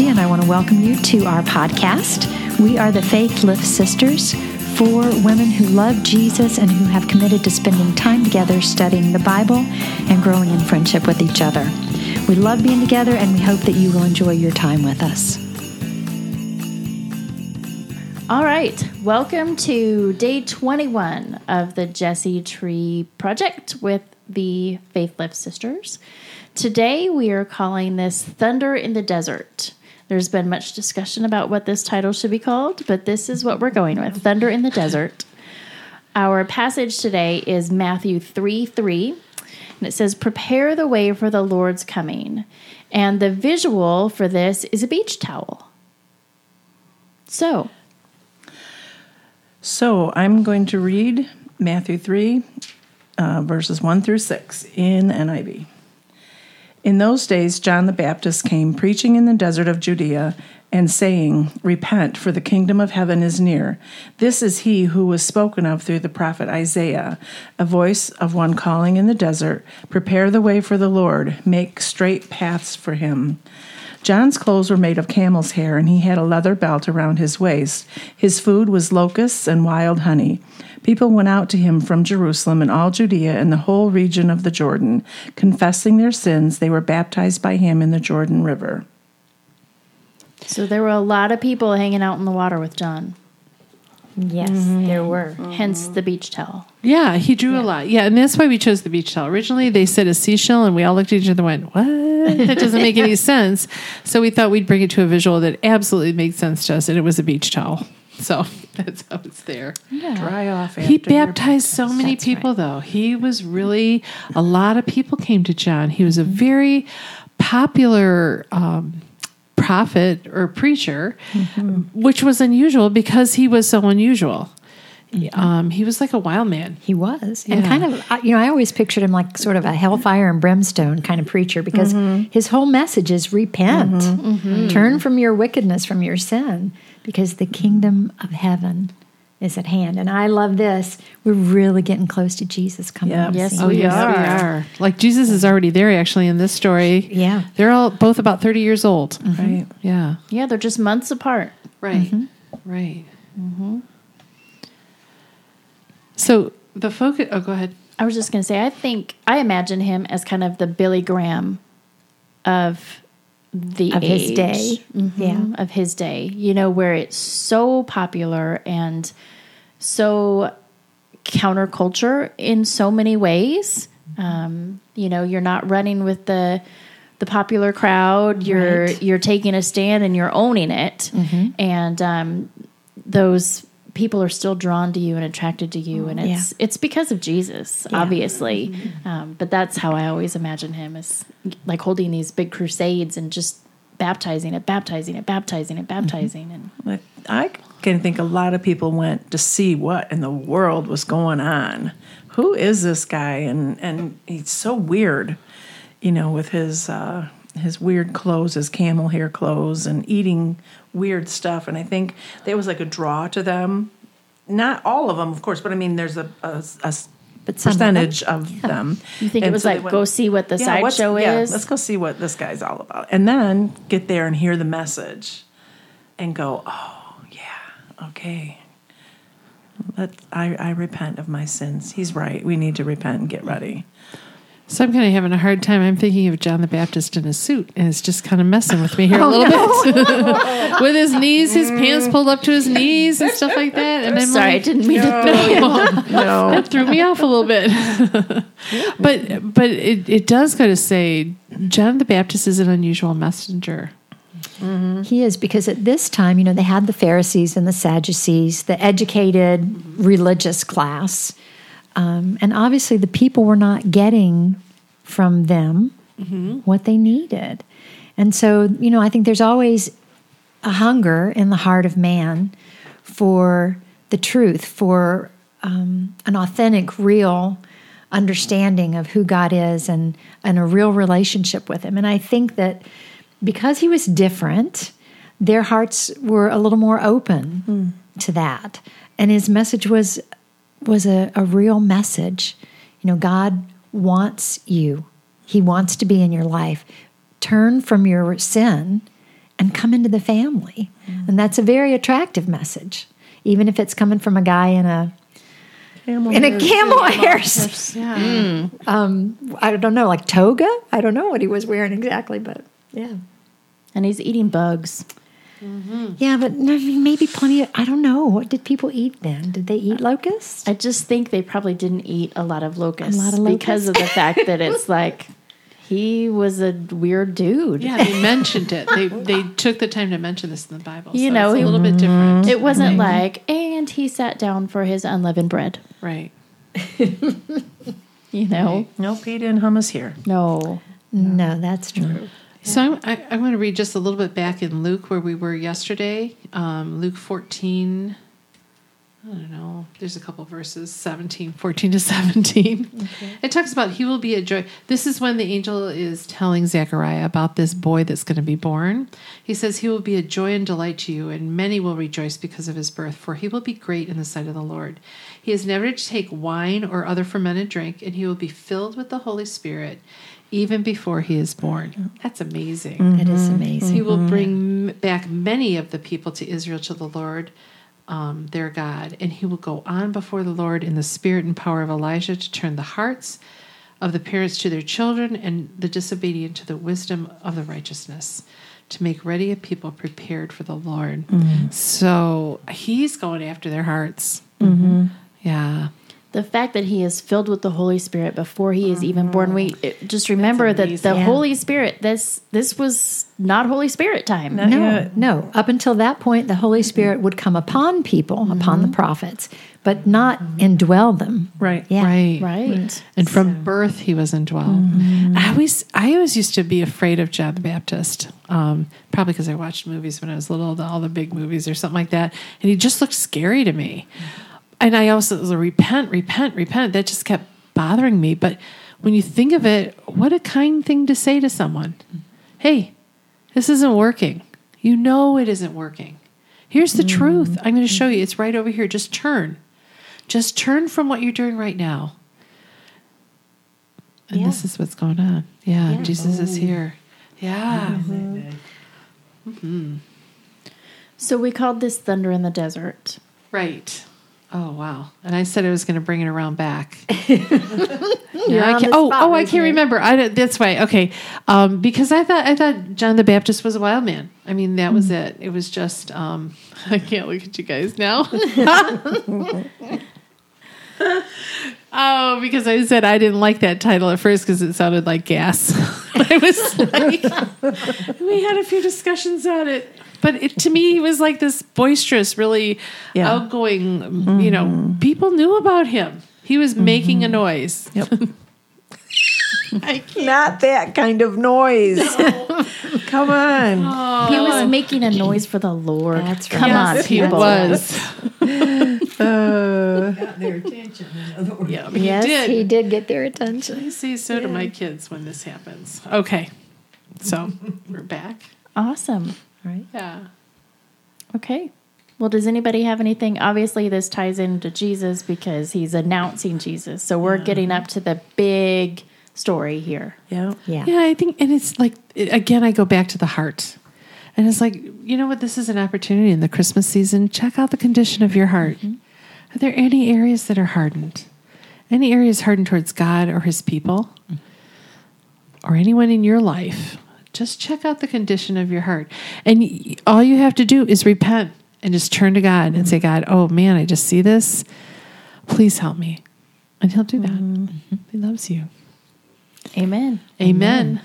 Angie, and I want to welcome you to our podcast. We are the Faith Lift Sisters, for women who love Jesus and who have committed to spending time together studying the Bible and growing in friendship with each other. We love being together, and we hope that you will enjoy your time with us. All right, welcome to day 21 of the Jesse Tree Project with the Faith Lift Sisters. Today we are calling this Thunder in the Desert. There's been much discussion about what this title should be called, but this is what we're going with, Thunder in the Desert. Our passage today is Matthew 3:3, and it says, "Prepare the way for the Lord's coming." And the visual for this is a beach towel. So I'm going to read Matthew 3, verses 1 through 6 in NIV. "In those days, John the Baptist came preaching in the desert of Judea and saying, 'Repent, for the kingdom of heaven is near.' This is he who was spoken of through the prophet Isaiah, a voice of one calling in the desert, 'Prepare the way for the Lord, make straight paths for him.' John's clothes were made of camel's hair, and he had a leather belt around his waist. His food was locusts and wild honey. People went out to him from Jerusalem and all Judea and the whole region of the Jordan. Confessing their sins, they were baptized by him in the Jordan River." So there were a lot of people hanging out in the water with John. Yes, there were. Hence the beach towel. Yeah, he drew a lot. Yeah, and that's why we chose the beach towel. Originally, they said a seashell, and we all looked at each other and went, "What? That doesn't make any sense." So we thought we'd bring it to a visual that absolutely made sense to us, and it was a beach towel. So that's how it's there. Yeah. Dry off after. He baptized so many people, though. He was really, a lot of people came to John. He was a very popular prophet or preacher, which was unusual because he was so unusual. He was like a wild man. He was. And kind of, I always pictured him like sort of a hellfire and brimstone kind of preacher, because his whole message is repent, turn from your wickedness, from your sin, because the kingdom of heaven is at hand. And I love this. We're really getting close to Jesus coming. Yes, we are. Like Jesus is already there, actually, in this story. Yeah. They're all both about 30 years old. Right. Yeah. Yeah, they're just months apart. Right. Right. So the focus... Oh, go ahead. I was just going to say, I imagine him as kind of the Billy Graham of his day. Of his day. You know, where it's so popular and so counterculture in so many ways. You know, you're not running with the popular crowd. You're taking a stand and you're owning it. And those... people are still drawn to you and attracted to you, and it's because of Jesus, obviously. But that's how I always imagine him, is like holding these big crusades and just baptizing. And I can think a lot of people went to see what in the world was going on. Who is this guy? And he's so weird, you know, with his weird clothes, his camel hair clothes, and eating weird stuff. And I think there was like a draw to them. Not all of them, of course, but I mean, there's a percentage of them. You think, and it was so like, go see what the sideshow is? Yeah, let's go see what this guy's all about. And then get there and hear the message and go, oh, yeah, okay. I repent of my sins. He's right. We need to repent and get ready. So I'm kind of having a hard time. I'm thinking of John the Baptist in a suit, and it's just kind of messing with me here a little bit. With his knees, his pants pulled up to his knees and stuff like that. And I'm sorry, I didn't mean to throw you off. No. That threw me off a little bit. But it does go to say, John the Baptist is an unusual messenger. He is, because at this time, you know, they had the Pharisees and the Sadducees, the educated religious class. And obviously the people were not getting from them what they needed. And so, you know, I think there's always a hunger in the heart of man for the truth, for an authentic, real understanding of who God is and a real relationship with him. And I think that because he was different, their hearts were a little more open to that. And his message was a real message. You know, God wants you. He wants to be in your life. Turn from your sin and come into the family. Mm-hmm. And that's a very attractive message, even if it's coming from a guy in a camel in hairs, a camel hairs. Yeah. Mm. I don't know, like toga? I don't know what he was wearing exactly, but yeah. And he's eating bugs. Mm-hmm. Yeah, but maybe plenty of, I don't know. What did people eat then? Did they eat locusts? I just think they probably didn't eat a lot of locusts. Because of the fact that it's like, he was a weird dude. Yeah, they mentioned it. They took the time to mention this in the Bible. You know, it's a little bit different. It wasn't like, and he sat down for his unleavened bread. Right. You know? No pita and hummus here. No, that's true. No. So I want to read just a little bit back in Luke where we were yesterday. Luke 14, I don't know, there's a couple verses, 14 to 17. Okay. It talks about he will be a joy. This is when the angel is telling Zechariah about this boy that's going to be born. He says, he will be a joy and delight to you, and many will rejoice because of his birth, for he will be great in the sight of the Lord. He is never to take wine or other fermented drink, and he will be filled with the Holy Spirit, even before he is born. That's amazing. Mm-hmm. It is amazing. He will bring back many of the people to Israel to the Lord, their God, and he will go on before the Lord in the spirit and power of Elijah to turn the hearts of the parents to their children and the disobedient to the wisdom of the righteousness, to make ready a people prepared for the Lord. Mm-hmm. So he's going after their hearts. Mm-hmm. Yeah. The fact that he is filled with the Holy Spirit before he is even born, we just remember that the Holy Spirit, this was not Holy Spirit time. No. Up until that point, the Holy Spirit would come upon people, upon the prophets, but not indwell them. Right. Yeah. Right. And from birth, he was indwelled. Mm-hmm. I always used to be afraid of John the Baptist, probably because I watched movies when I was little, all the big movies or something like that, and he just looked scary to me. And I also was repent. That just kept bothering me. But when you think of it, what a kind thing to say to someone. Hey, this isn't working. You know it isn't working. Here's the truth. I'm going to show you. It's right over here. Just turn. Just turn from what you're doing right now. And this is what's going on. Yeah, yeah. Jesus is here. Yeah. Mm-hmm. So we called this thunder in the desert. Right. Oh, wow. And I said I was going to bring it around back. I can't remember. That's why. Okay. Because I thought John the Baptist was a wild man. I mean, that was it. It was just, I can't look at you guys now. Oh, because I said I didn't like that title at first because it sounded like gas. I was like, we had a few discussions on it. But to me, he was like this boisterous, really outgoing, you know, people knew about him. He was making a noise. Yep. Not that kind of noise. No. Come on. Oh. He was making a noise for the Lord. That's right. Come on, people. He was. Got their attention. He did get their attention. You see, so do my kids when this happens. Okay. So we're back. Awesome. Right. Yeah. Okay. Well, does anybody have anything? Obviously, this ties into Jesus because he's announcing Jesus. So we're getting up to the big story here. Yeah. Yeah. Yeah. I think, and it's like, again, I go back to the heart. And it's like, you know what? This is an opportunity in the Christmas season. Check out the condition of your heart. Mm-hmm. Are there any areas that are hardened? Any areas hardened towards God or his people or anyone in your life? Just check out the condition of your heart. And all you have to do is repent and just turn to God and say, God, oh, man, I just see this. Please help me. And he'll do that. Mm-hmm. He loves you. Amen.